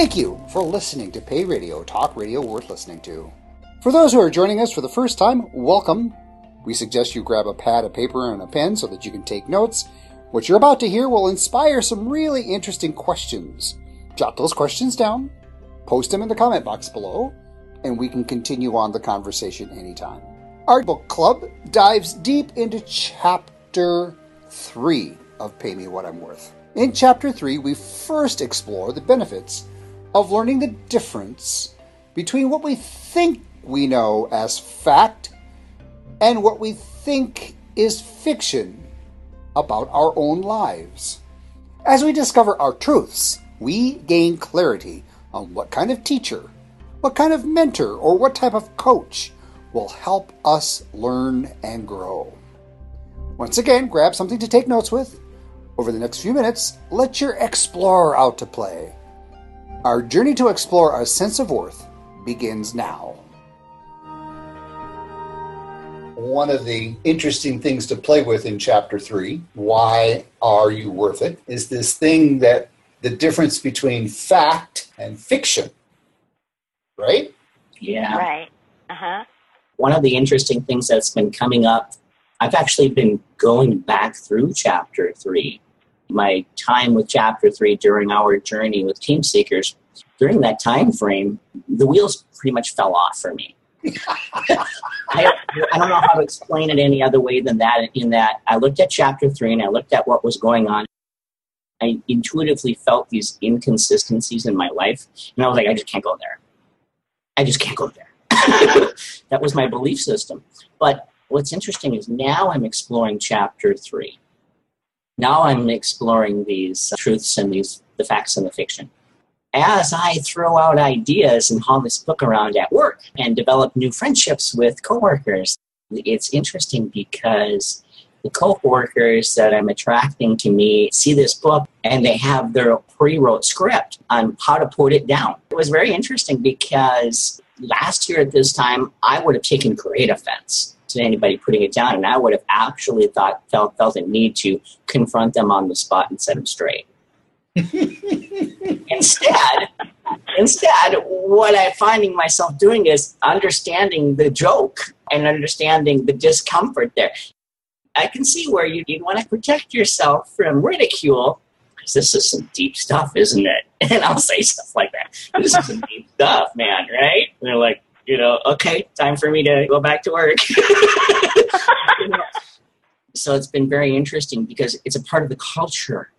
Thank you for listening to Pay Radio, talk radio worth listening to. For those who are joining us for the first time, welcome. We suggest you grab a pad of paper and a pen so that you can take notes. What you're about to hear will inspire some really interesting questions. Jot those questions down, post them in the comment box below, and we can continue on the conversation anytime. Our book club dives deep into Chapter 3 of Pay Me What I'm Worth. In Chapter 3, we first explore the benefits of learning the difference between what we think we know as fact and what we think is fiction about our own lives. As we discover our truths, we gain clarity on what kind of teacher, what kind of mentor, or what type of coach will help us learn and grow. Once again, grab something to take notes with. Over the next few minutes, let your explorer out to play. Our journey to explore our sense of worth begins now. One of the interesting things to play with in Chapter 3, why are you worth it, is this thing that the difference between fact and fiction. Right? Yeah. Right. Uh-huh. One of the interesting things that's been coming up, I've actually been going back through Chapter 3. My time with Chapter 3 during our journey with Team Seekers, during that time frame, the wheels pretty much fell off for me. I don't know how to explain it any other way than that, in that I looked at Chapter 3 and I looked at what was going on. I intuitively felt these inconsistencies in my life, and I was like, I just can't go there. I just can't go there. That was my belief system. But what's interesting is now I'm exploring Chapter 3. Now I'm exploring these truths and the facts and the fiction. As I throw out ideas and haul this book around at work and develop new friendships with coworkers, it's interesting because the coworkers that I'm attracting to me see this book and they have their pre-wrote script on how to put it down. It was very interesting because last year at this time, I would have taken great offense to anybody putting it down, and I would have actually felt a need to confront them on the spot and set them straight. Instead, what I'm finding myself doing is understanding the joke and understanding the discomfort there. I can see where you'd want to protect yourself from ridicule, because this is some deep stuff, isn't it? And I'll say stuff like that. This is some deep stuff, man, right? And they're like, okay, time for me to go back to work. So it's been very interesting because it's a part of the culture.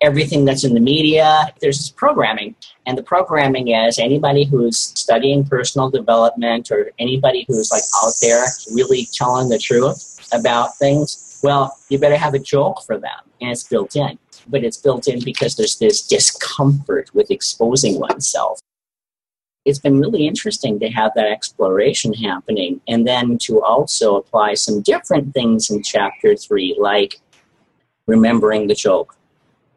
Everything that's in the media, there's this programming. And the programming is anybody who's studying personal development or anybody who's like out there really telling the truth about things, well, you better have a joke for them. And it's built in. But it's built in because there's this discomfort with exposing oneself. It's been really interesting to have that exploration happening and then to also apply some different things in Chapter 3, like remembering the joke.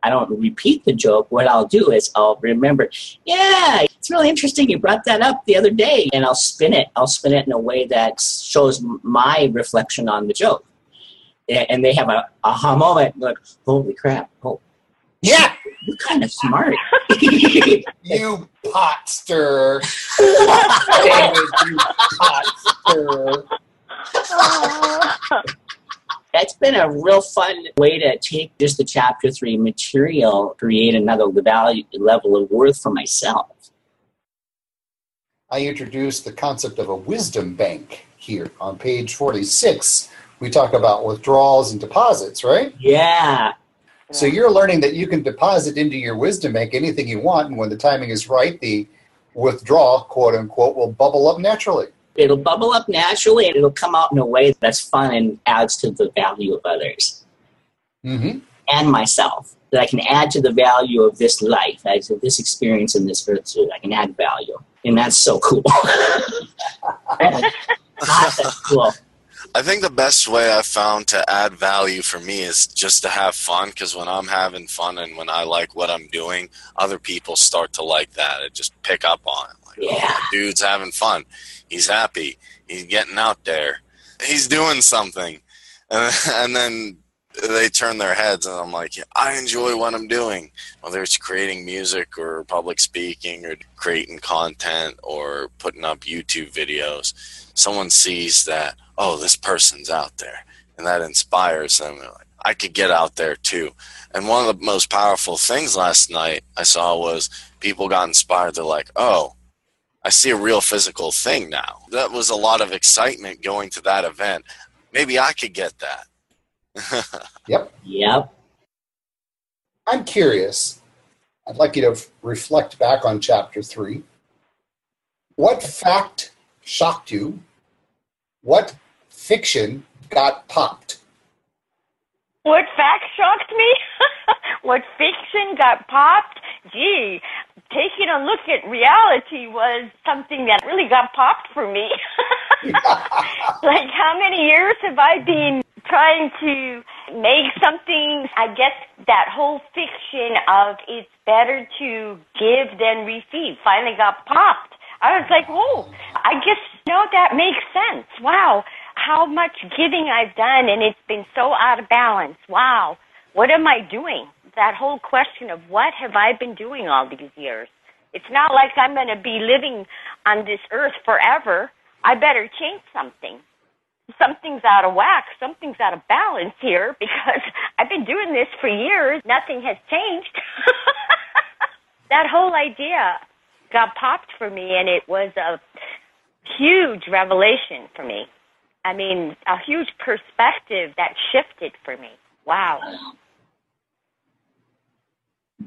I don't repeat the joke. What I'll do is I'll remember, yeah, it's really interesting you brought that up the other day. And I'll spin it. I'll spin it in a way that shows my reflection on the joke. And they have a aha moment. Like, holy crap. Oh, yeah. You're kind of smart. You potster. You potster. That's been a real fun way to take just the Chapter 3 material, create another level of worth for myself. I introduced the concept of a wisdom bank here on page 46. We talk about withdrawals and deposits, right? Yeah. So you're learning that you can deposit into your wisdom bank anything you want, and when the timing is right, the withdrawal, quote unquote, will bubble up naturally. It'll bubble up naturally, and it'll come out in a way that's fun and adds to the value of others and myself, that I can add to the value of this life, to this experience in this earth, too. I can add value, and that's so cool. That's cool. I think the best way I've found to add value for me is just to have fun, because when I'm having fun and when I like what I'm doing, other people start to like that and just pick up on it. Like, yeah. Oh, dude's having fun. He's happy. He's getting out there. He's doing something. And then they turn their heads, and I'm like, I enjoy what I'm doing, whether it's creating music or public speaking or creating content or putting up YouTube videos. Someone sees that, oh, this person's out there, and that inspires them. They're like, I could get out there too. And one of the most powerful things last night I saw was people got inspired. They're like, oh, I see a real physical thing now. That was a lot of excitement going to that event. Maybe I could get that. Yep. I'm curious. I'd like you to reflect back on Chapter 3. What fact shocked you? What fiction got popped? What fact shocked me? What fiction got popped? Gee, taking a look at reality was something that really got popped for me. Like, how many years have I been trying to make something? I guess that whole fiction of it's better to give than receive finally got popped. I was like, whoa, I guess, no, that makes sense. Wow, how much giving I've done, and it's been so out of balance. Wow, what am I doing? That whole question of what have I been doing all these years? It's not like I'm going to be living on this earth forever. I better change something. Something's out of whack. Something's out of balance here because I've been doing this for years. Nothing has changed. That whole idea got popped for me, and it was a huge revelation for me. I mean, a huge perspective that shifted for me. Wow.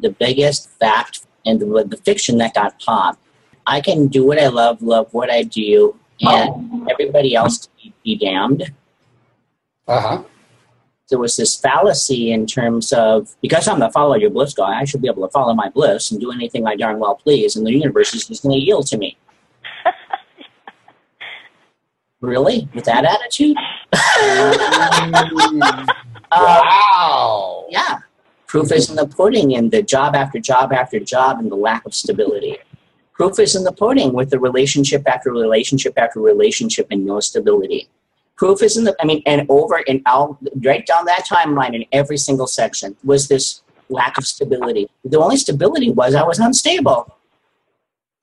The biggest fact and the fiction that got popped, I can do what I love what I do, and everybody else to be damned. Uh-huh. There was this fallacy in terms of, because I'm the follow your bliss guy, I should be able to follow my bliss and do anything I darn well please, and the universe is just going to yield to me. Really? With that attitude? Wow. Yeah. Proof is in the pudding in the job after job after job and the lack of stability. Proof is in the pudding with the relationship after relationship after relationship and no stability. Proof is in the, I mean, and over and out, right down that timeline in every single section was this lack of stability. The only stability was I was unstable.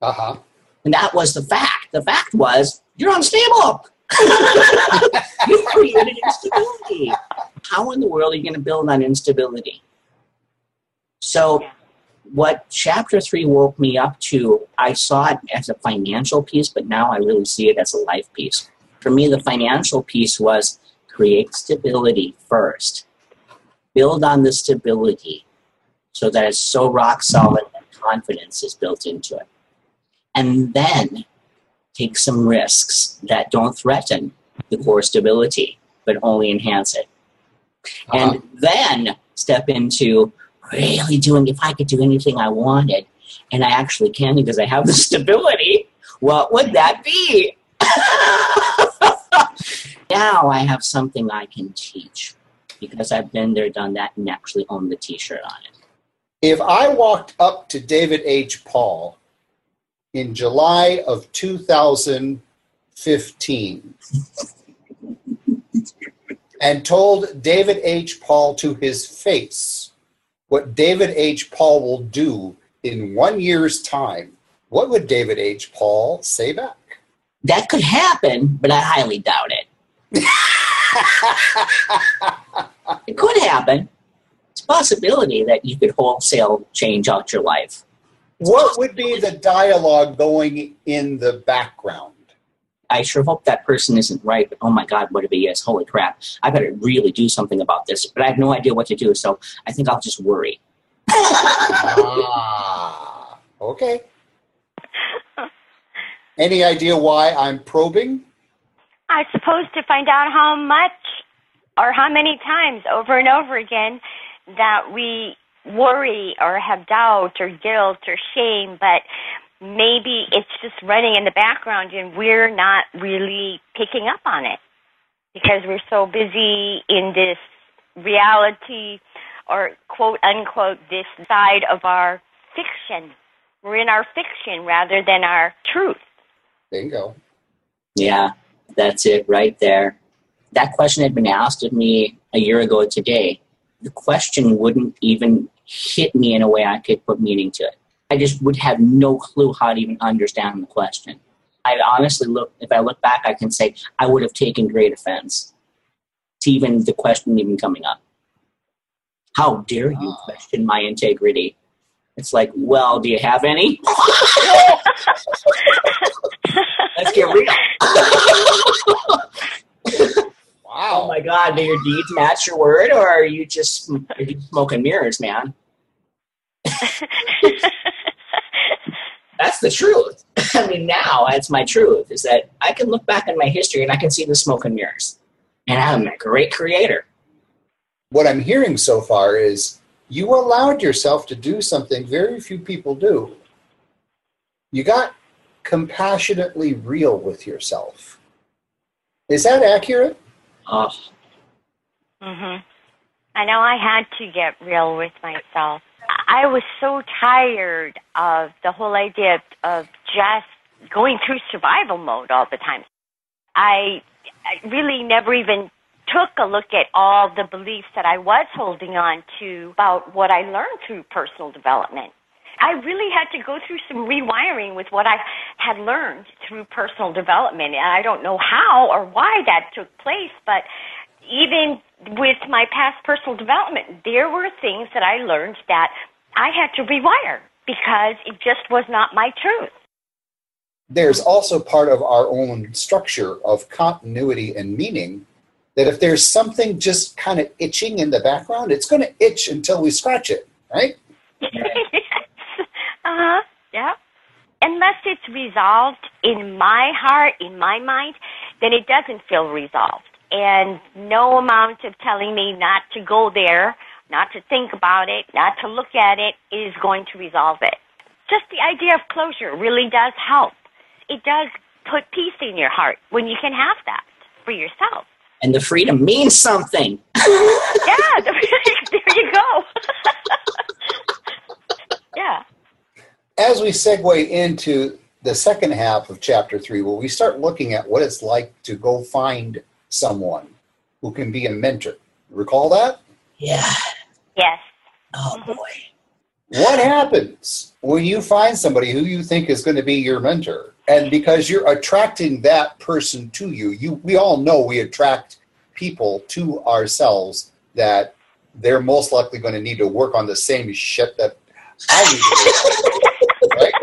Uh-huh. And that was the fact. The fact was, you're unstable. You've created instability. How in the world are you going to build on instability? So what Chapter 3 woke me up to, I saw it as a financial piece, but now I really see it as a life piece. For me, the financial piece was create stability first. Build on the stability so that it's so rock solid that confidence is built into it. And then take some risks that don't threaten the core stability, but only enhance it. And then step into really doing, if I could do anything I wanted, and I actually can because I have the stability, what would that be? Now I have something I can teach because I've been there, done that, and actually own the T-shirt on it. If I walked up to David H. Paul in July of 2015 and told David H. Paul to his face what David H. Paul will do in 1 year's time, what would David H. Paul say back? That could happen, but I highly doubt it. It could happen. It's a possibility that you could wholesale change out your life. What would be the dialogue going in the background? I sure hope that person isn't right, but oh my God, what if he is? Holy crap, I better really do something about this, but I have no idea what to do, so I think I'll just worry. Okay. Any idea why I'm probing? I suppose to find out how much or how many times over and over again that we worry or have doubt or guilt or shame, but maybe it's just running in the background and we're not really picking up on it because we're so busy in this reality or quote unquote this side of our fiction. We're in our fiction rather than our truth. Bingo. Yeah, that's it right there. that question had been asked of me a year ago today, the question wouldn't even hit me in a way I could put meaning to it. I just would have no clue how to even understand the question. I honestly if I look back, I can say I would have taken great offense to even the question even coming up. How dare you question my integrity? It's like, well, do you have any? Let's get real. Wow. Oh my God, do your deeds match your word, or are you smoking mirrors, man? That's the truth. I mean, now it's my truth, is that I can look back on my history and I can see the smoke and mirrors. And I'm a great creator. What I'm hearing so far is you allowed yourself to do something very few people do. You got compassionately real with yourself. Is that accurate? Mhm. I know I had to get real with myself. I was so tired of the whole idea of just going through survival mode all the time. I really never even took a look at all the beliefs that I was holding on to about what I learned through personal development. I really had to go through some rewiring with what I had learned through personal development. And I don't know how or why that took place, but even with my past personal development, there were things that I learned that I had to rewire because it just was not my truth. There's also part of our own structure of continuity and meaning that if there's something just kind of itching in the background, it's going to itch until we scratch it, right? Yes. Uh-huh. Yeah. Unless it's resolved in my heart, in my mind, then it doesn't feel resolved. And no amount of telling me not to go there, not to think about it, not to look at it, is going to resolve it. Just the idea of closure really does help. It does put peace in your heart when you can have that for yourself. And the freedom means something. Yeah, there you go. Yeah. As we segue into the second half of Chapter 3, where we start looking at what it's like to go find someone who can be a mentor. Recall that? Yeah. Yes. Oh, boy. What happens when you find somebody who you think is going to be your mentor? And because you're attracting that person to you, we all know we attract people to ourselves that they're most likely going to need to work on the same shit that I need to work on, right?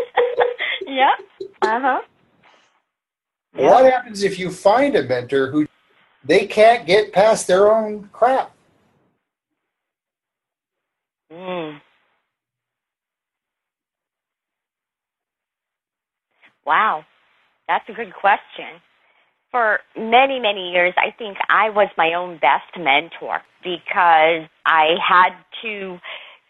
Yeah. Uh-huh. Yeah. What happens if you find a mentor who they can't get past their own crap? Mm. Wow, that's a good question. For many, many years, I think I was my own best mentor because I had to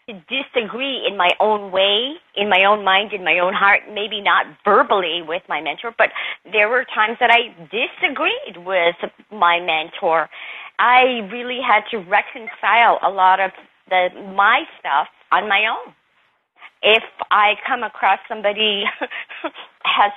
disagree in my own way, in my own mind, in my own heart, maybe not verbally with my mentor, but there were times that I disagreed with my mentor. I really had to reconcile a lot of my stuff on my own. If I come across somebody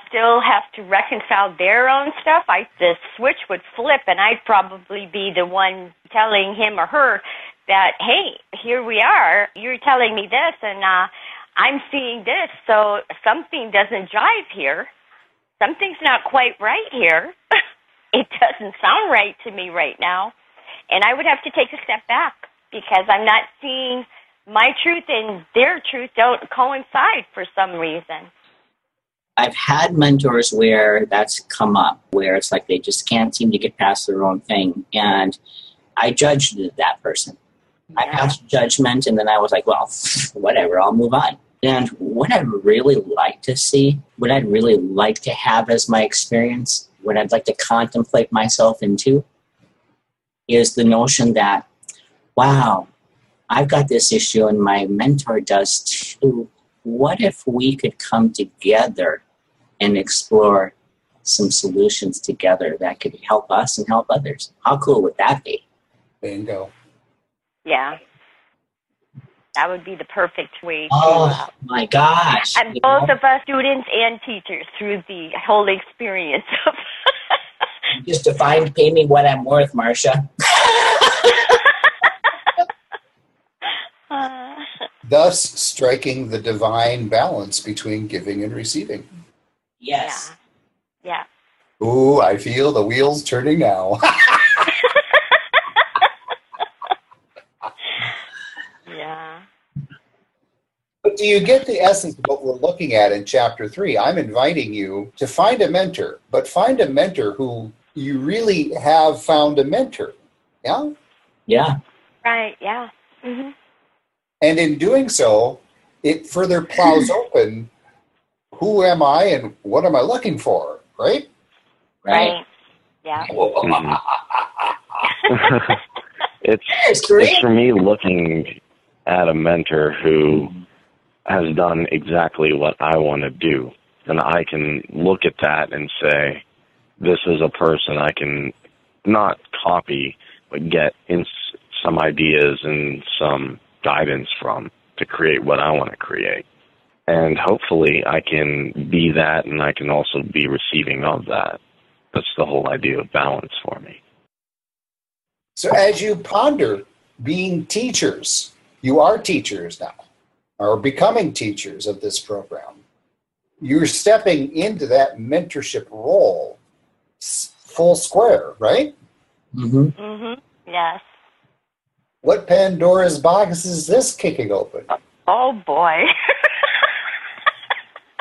still has to reconcile their own stuff, the switch would flip, and I'd probably be the one telling him or her that, hey, here we are, you're telling me this, and I'm seeing this, so something doesn't jive here. Something's not quite right here. It doesn't sound right to me right now. And I would have to take a step back because I'm not seeing my truth and their truth don't coincide for some reason. I've had mentors where that's come up, where it's like they just can't seem to get past their own thing. And I judged that person. Yeah. I passed judgment, and then I was like, well, whatever, I'll move on. And what I'd really like to see, what I'd really like to have as my experience, what I'd like to contemplate myself into, is the notion that, wow, I've got this issue and my mentor does too. What if we could come together and explore some solutions together that could help us and help others? How cool would that be? Bingo. Yeah. That would be the perfect way. Oh, my gosh. And both of us, students and teachers, through the whole experience of Just to find Pay Me What I'm Worth, Marsha. Thus striking the divine balance between giving and receiving. Yes. Yeah. Ooh, I feel the wheels turning now. Yeah. But do you get the essence of what we're looking at in Chapter 3? I'm inviting you to find a mentor, but find a mentor who you really have found a mentor. Yeah? Yeah. Right, yeah. Mm-hmm. And in doing so, it further plows open who am I and what am I looking for, right? Right. Yeah. Mm-hmm. It's for me looking at a mentor who has done exactly what I want to do. And I can look at that and say, this is a person I can not copy, but get in some ideas and some guidance from to create what I want to create. And hopefully I can be that, and I can also be receiving of that. That's the whole idea of balance for me. So as you ponder being teachers, you are teachers now, or becoming teachers of this program. You're stepping into that mentorship role full square, right? Mm-hmm. Mm-hmm. Yes. What Pandora's box is this kicking open? Oh, boy.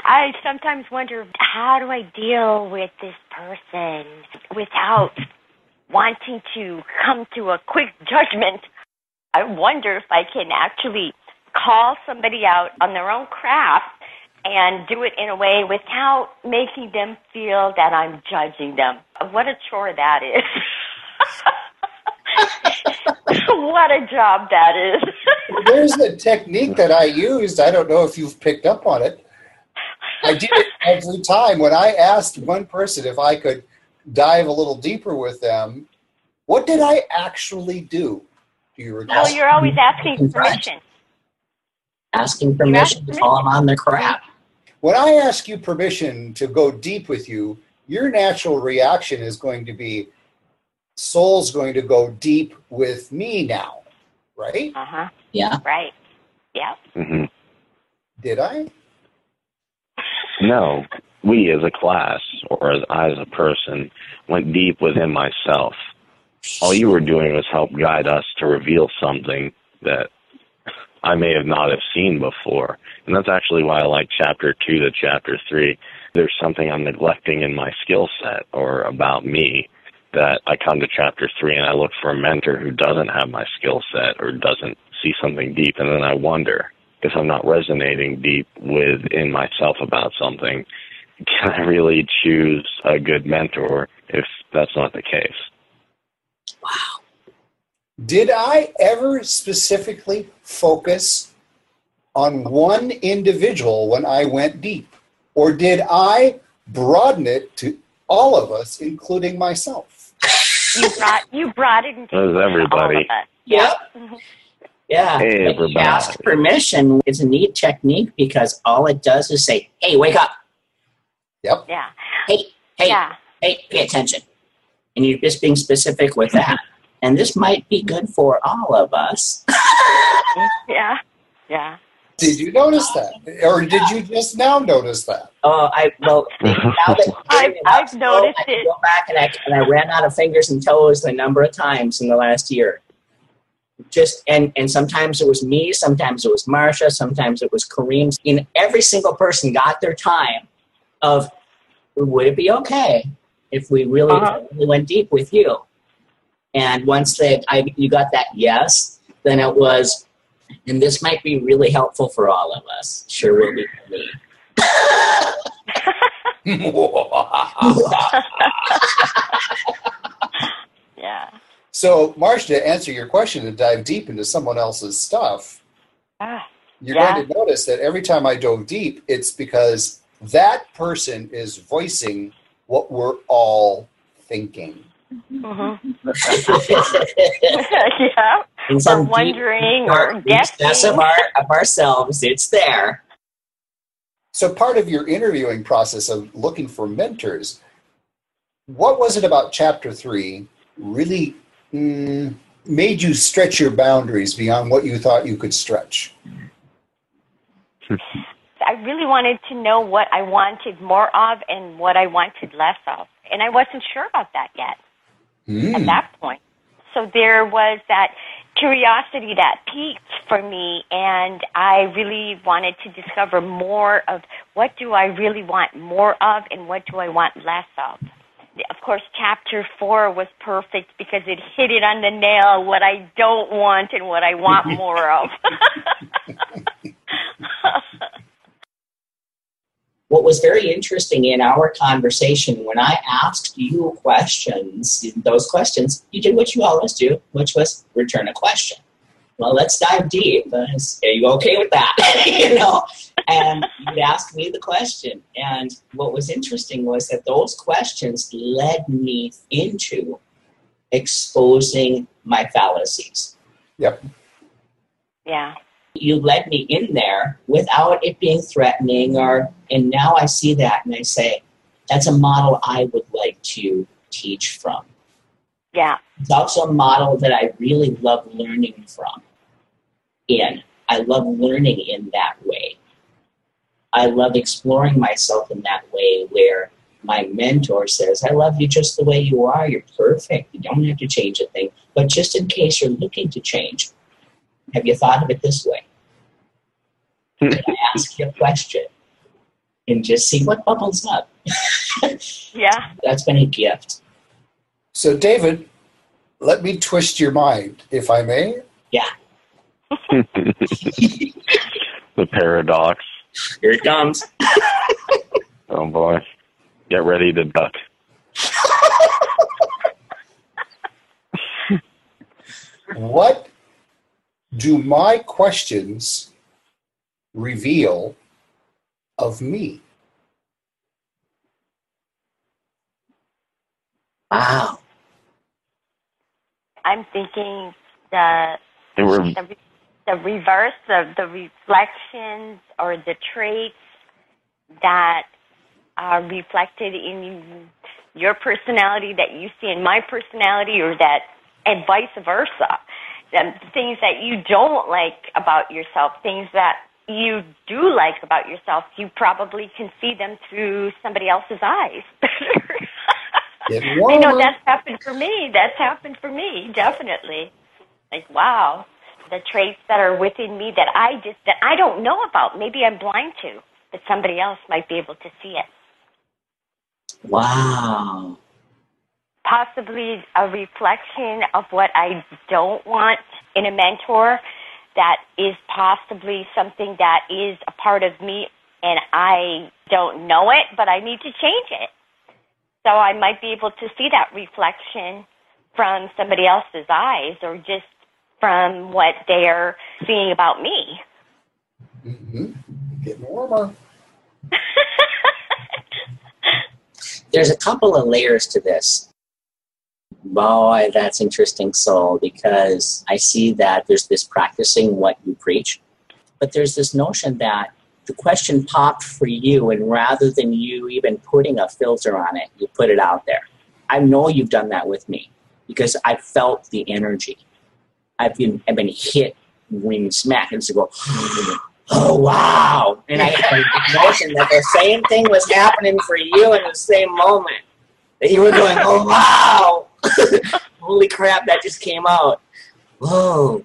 I sometimes wonder, how do I deal with this person without wanting to come to a quick judgment? I wonder if I can actually call somebody out on their own craft and do it in a way without making them feel that I'm judging them. What a chore that is. What a job that is. There's a technique that I used. I don't know if you've picked up on it. I did it every time. When I asked one person if I could dive a little deeper with them, what did I actually do? Do you recall? Oh, you're always asking permission. Asking permission to call them on their crap. When I ask you permission to go deep with you, your natural reaction is going to be, soul's going to go deep with me now, right? Uh-huh. Yeah. Right. Yeah. Mm-hmm. Did I? No. We as a class, or as I as a person, went deep within myself. All you were doing was help guide us to reveal something that I may have not have seen before. And that's actually why I like Chapter 2 to Chapter 3. There's something I'm neglecting in my skill set or about me, that I come to Chapter 3 and I look for a mentor who doesn't have my skill set or doesn't see something deep, and then I wonder, if I'm not resonating deep within myself about something, can I really choose a good mentor if that's not the case? Wow. Did I ever specifically focus on one individual when I went deep? Or did I broaden it to all of us, including myself? You brought it into everybody. Yep. Yeah. Hey, everybody. Ask permission is a neat technique because all it does is say, hey, wake up. Yep. Yeah. Hey, yeah. Hey, pay attention. And you're just being specific with that. And this might be good for all of us. Yeah. Yeah. Did you notice that? Or did you just now notice that? Oh, I've noticed it. I go back and I ran out of fingers and toes a number of times in the last year. And sometimes it was me, sometimes it was Marsha, sometimes it was Kareem. And every single person got their time of, would it be okay if we really went deep with you? And once you got that yes, then it was, and this might be really helpful for all of us. Sure will be for me. Yeah. So, Marsha, to answer your question and dive deep into someone else's stuff, you're going to notice that every time I dove deep, it's because that person is voicing what we're all thinking. Mm-hmm. Yeah. In some wondering or guessing of ourselves, it's there. So part of your interviewing process of looking for mentors, what was it about Chapter 3 really made you stretch your boundaries beyond what you thought you could stretch? I really wanted to know what I wanted more of and what I wanted less of. And I wasn't sure about that yet at that point. So there was that curiosity that piqued for me, and I really wanted to discover more of what do I really want more of and what do I want less of. Of course, Chapter 4 was perfect because it hit it on the nail, what I don't want and what I want more of. What was very interesting in our conversation, when I asked you questions, those questions, you did what you always do, which was return a question. Well, let's dive deep. Are you okay with that? And you'd ask me the question. And what was interesting was that those questions led me into exposing my fallacies. Yep. Yeah. You led me in there without it being threatening, and now I see that and I say, that's a model I would like to teach from. Yeah. It's also a model that I really love learning from. And I love learning in that way. I love exploring myself in that way where my mentor says, I love you just the way you are. You're perfect. You don't have to change a thing. But just in case you're looking to change, have you thought of it this way? Did I ask you a question and just see what bubbles up? Yeah. That's been a gift. So, David, let me twist your mind, if I may. Yeah. The paradox. Here it comes. Oh, boy. Get ready to duck. What do my questions reveal of me? Wow. I'm thinking the reverse of the reflections or the traits that are reflected in your personality that you see in my personality, or that, and vice versa. Things that you don't like about yourself, things that you do like about yourself, you probably can see them through somebody else's eyes. I know that's happened for me. Definitely. Like, wow, the traits that are within me that I don't know about, maybe I'm blind to, but somebody else might be able to see it. Wow. Possibly a reflection of what I don't want in a mentor that is possibly something that is a part of me and I don't know it, but I need to change it. So I might be able to see that reflection from somebody else's eyes or just from what they're seeing about me. Mm-hmm. Getting warmer. There's a couple of layers to this. Boy, that's interesting, Soul, because I see that there's this practicing what you preach, but there's this notion that the question popped for you, and rather than you even putting a filter on it, you put it out there. I know you've done that with me because I felt the energy. I've been hit when smack, and so go, oh, wow. And I had the notion that the same thing was happening for you in the same moment. That you were going, oh, wow. Holy crap, that just came out. Whoa.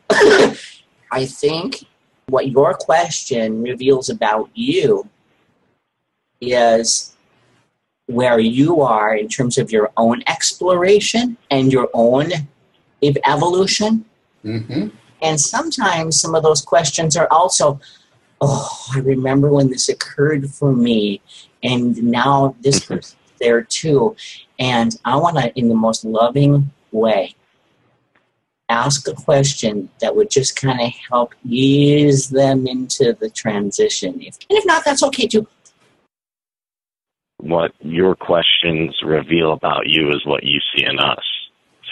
I think what your question reveals about you is where you are in terms of your own exploration and your own evolution. Mm-hmm. And sometimes some of those questions are also, oh, I remember when this occurred for me, and now this person's there too. And I want to, in the most loving way, ask a question that would just kind of help ease them into the transition. And if not, that's okay too. What your questions reveal about you is what you see in us,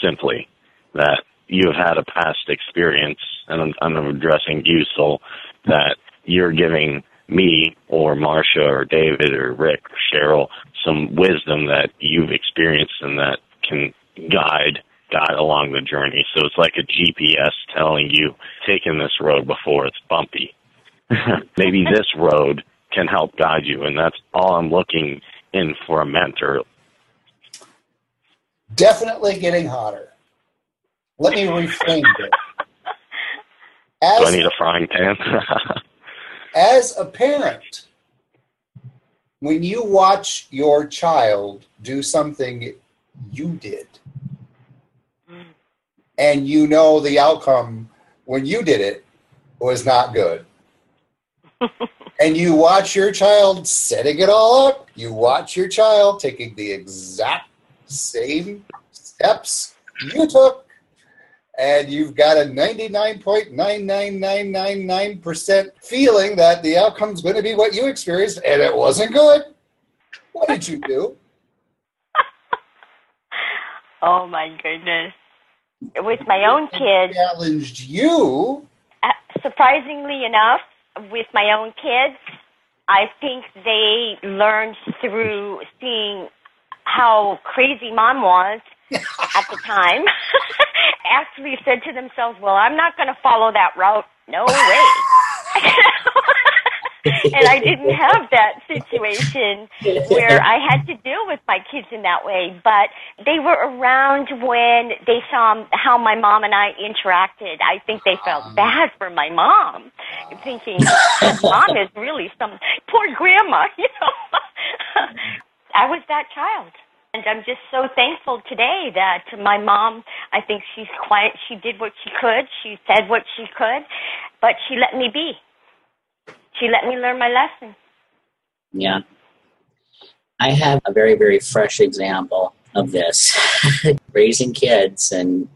simply. That you have had a past experience, and I'm addressing you, so that you're giving me or Marsha or David or Rick or Cheryl some wisdom that you've experienced and that can guide along the journey. So it's like a GPS telling you, taking this road before it's bumpy. Maybe this road can help guide you, and that's all I'm looking in for, a mentor. Definitely getting hotter. Let me reframe it. Do I need a frying pan? As a parent, when you watch your child do something you did, and you know the outcome when you did it was not good, and you watch your child setting it all up, you watch your child taking the exact same steps you took, and you've got a 99.99999% feeling that the outcome's going to be what you experienced, and it wasn't good. What did you do? Oh, my goodness. With my own kids. Challenged you. Surprisingly enough, with my own kids, I think they learned through seeing how crazy mom was at the time. Actually said to themselves, well, I'm not going to follow that route. No way. And I didn't have that situation where I had to deal with my kids in that way. But they were around when they saw how my mom and I interacted. I think they felt bad for my mom, thinking, mom is really some poor grandma, you know. I was that child. And I'm just so thankful today that my mom, I think she's quiet. She did what she could. She said what she could. But she let me be. She let me learn my lesson. Yeah. I have a very, very fresh example of this. Raising kids, and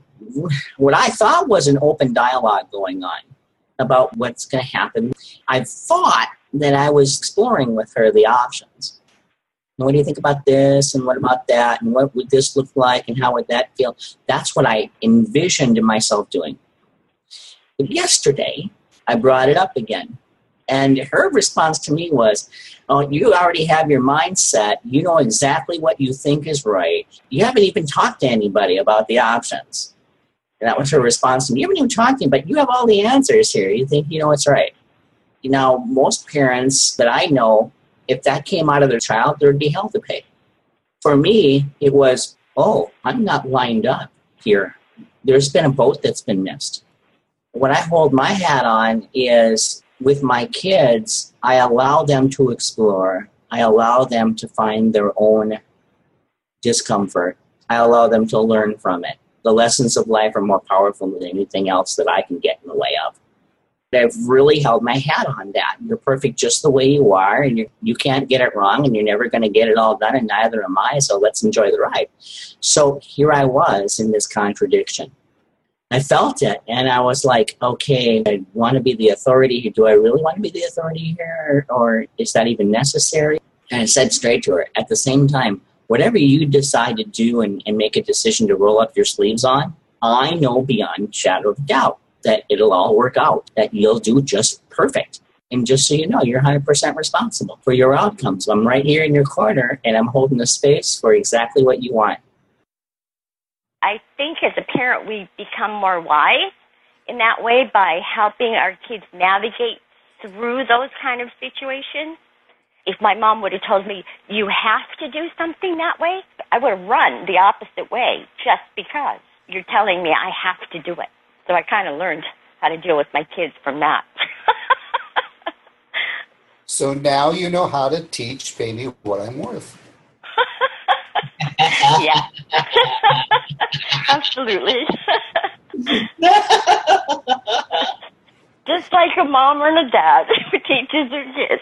what I thought was an open dialogue going on about what's going to happen. I thought that I was exploring with her the options. What do you think about this, and what about that, and what would this look like, and how would that feel? That's what I envisioned myself doing. But yesterday, I brought it up again. And her response to me was, oh, you already have your mindset. You know exactly what you think is right. You haven't even talked to anybody about the options. And that was her response to me. You haven't even talked to anybody. You have all the answers here. You think you know what's right. You know, most parents that I know, if that came out of their child, there would be hell to pay. For me, it was, oh, I'm not lined up here. There's been a boat that's been missed. What I hold my hat on is, with my kids, I allow them to explore. I allow them to find their own discomfort. I allow them to learn from it. The lessons of life are more powerful than anything else that I can get in the way of. I've really held my hat on that. You're perfect just the way you are, and you can't get it wrong, and you're never going to get it all done, and neither am I, so let's enjoy the ride. So here I was in this contradiction. I felt it, and I was like, okay, I want to be the authority. Do I really want to be the authority here, or is that even necessary? And I said straight to her, at the same time, whatever you decide to do and make a decision to roll up your sleeves on, I know beyond shadow of doubt that it'll all work out, that you'll do just perfect. And just so you know, you're 100% responsible for your outcomes. I'm right here in your corner, and I'm holding the space for exactly what you want. I think as a parent, we become more wise in that way by helping our kids navigate through those kind of situations. If my mom would have told me, you have to do something that way, I would have run the opposite way just because you're telling me I have to do it. So I kind of learned how to deal with my kids from that. So now you know how to teach Pay Me What I'm Worth. Yeah. Absolutely. Just like a mom or a dad who teaches their kids.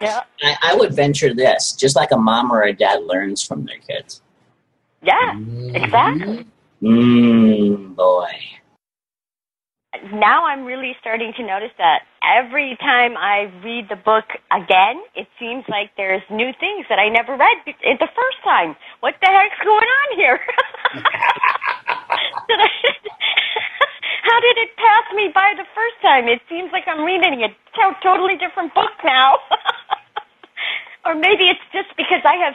Yeah. I would venture this, just like a mom or a dad learns from their kids. Yeah, exactly. Boy. Now I'm really starting to notice that every time I read the book again, it seems like there's new things that I never read the first time. What the heck's going on here? How did it pass me by the first time? It seems like I'm reading a totally different book now. Or maybe it's just because I have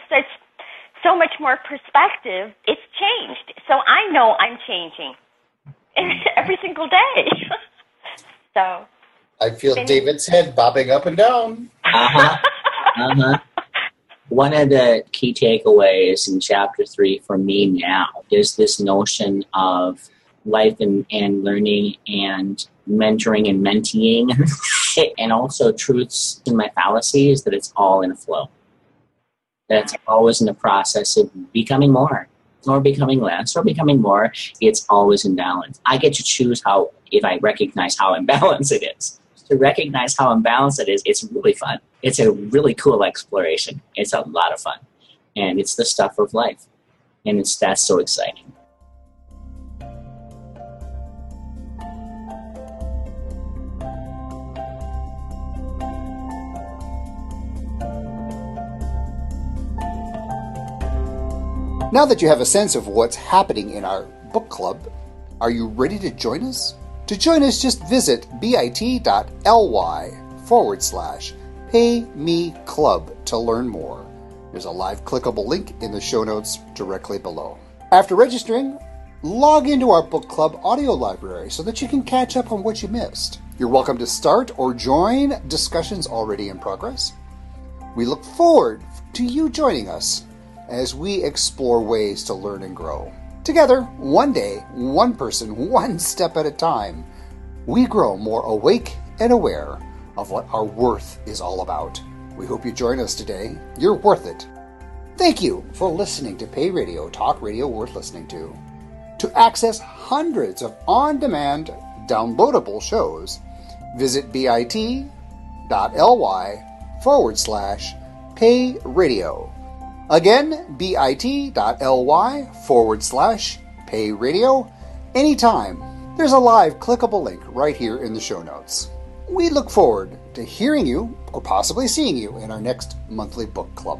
so much more perspective, it's changed. So I know I'm changing every single day. So I feel David's head bobbing up and down. Uh-huh. Uh-huh. One of the key takeaways in Chapter 3 for me now is this notion of life and learning and mentoring and menteeing and also truths in my fallacies, that it's all in a flow. That's always in the process of becoming more or becoming less or becoming more. It's always in balance. I get to choose how, if I recognize how imbalanced it is. To recognize how imbalanced it is, it's really fun. It's a really cool exploration. It's a lot of fun. And it's the stuff of life. And that's so exciting. Now that you have a sense of what's happening in our book club, are you ready to join us? To join us, just visit bit.ly/paymeclub to learn more. There's a live clickable link in the show notes directly below. After registering, log into our book club audio library so that you can catch up on what you missed. You're welcome to start or join discussions already in progress. We look forward to you joining us as we explore ways to learn and grow. Together, one day, one person, one step at a time, we grow more awake and aware of what our worth is all about. We hope you join us today. You're worth it. Thank you for listening to Pay Radio, talk radio worth listening to. To access hundreds of on-demand, downloadable shows, visit bit.ly/payradio. Again, bit.ly/payradio. Anytime, there's a live clickable link right here in the show notes. We look forward to hearing you or possibly seeing you in our next monthly book club.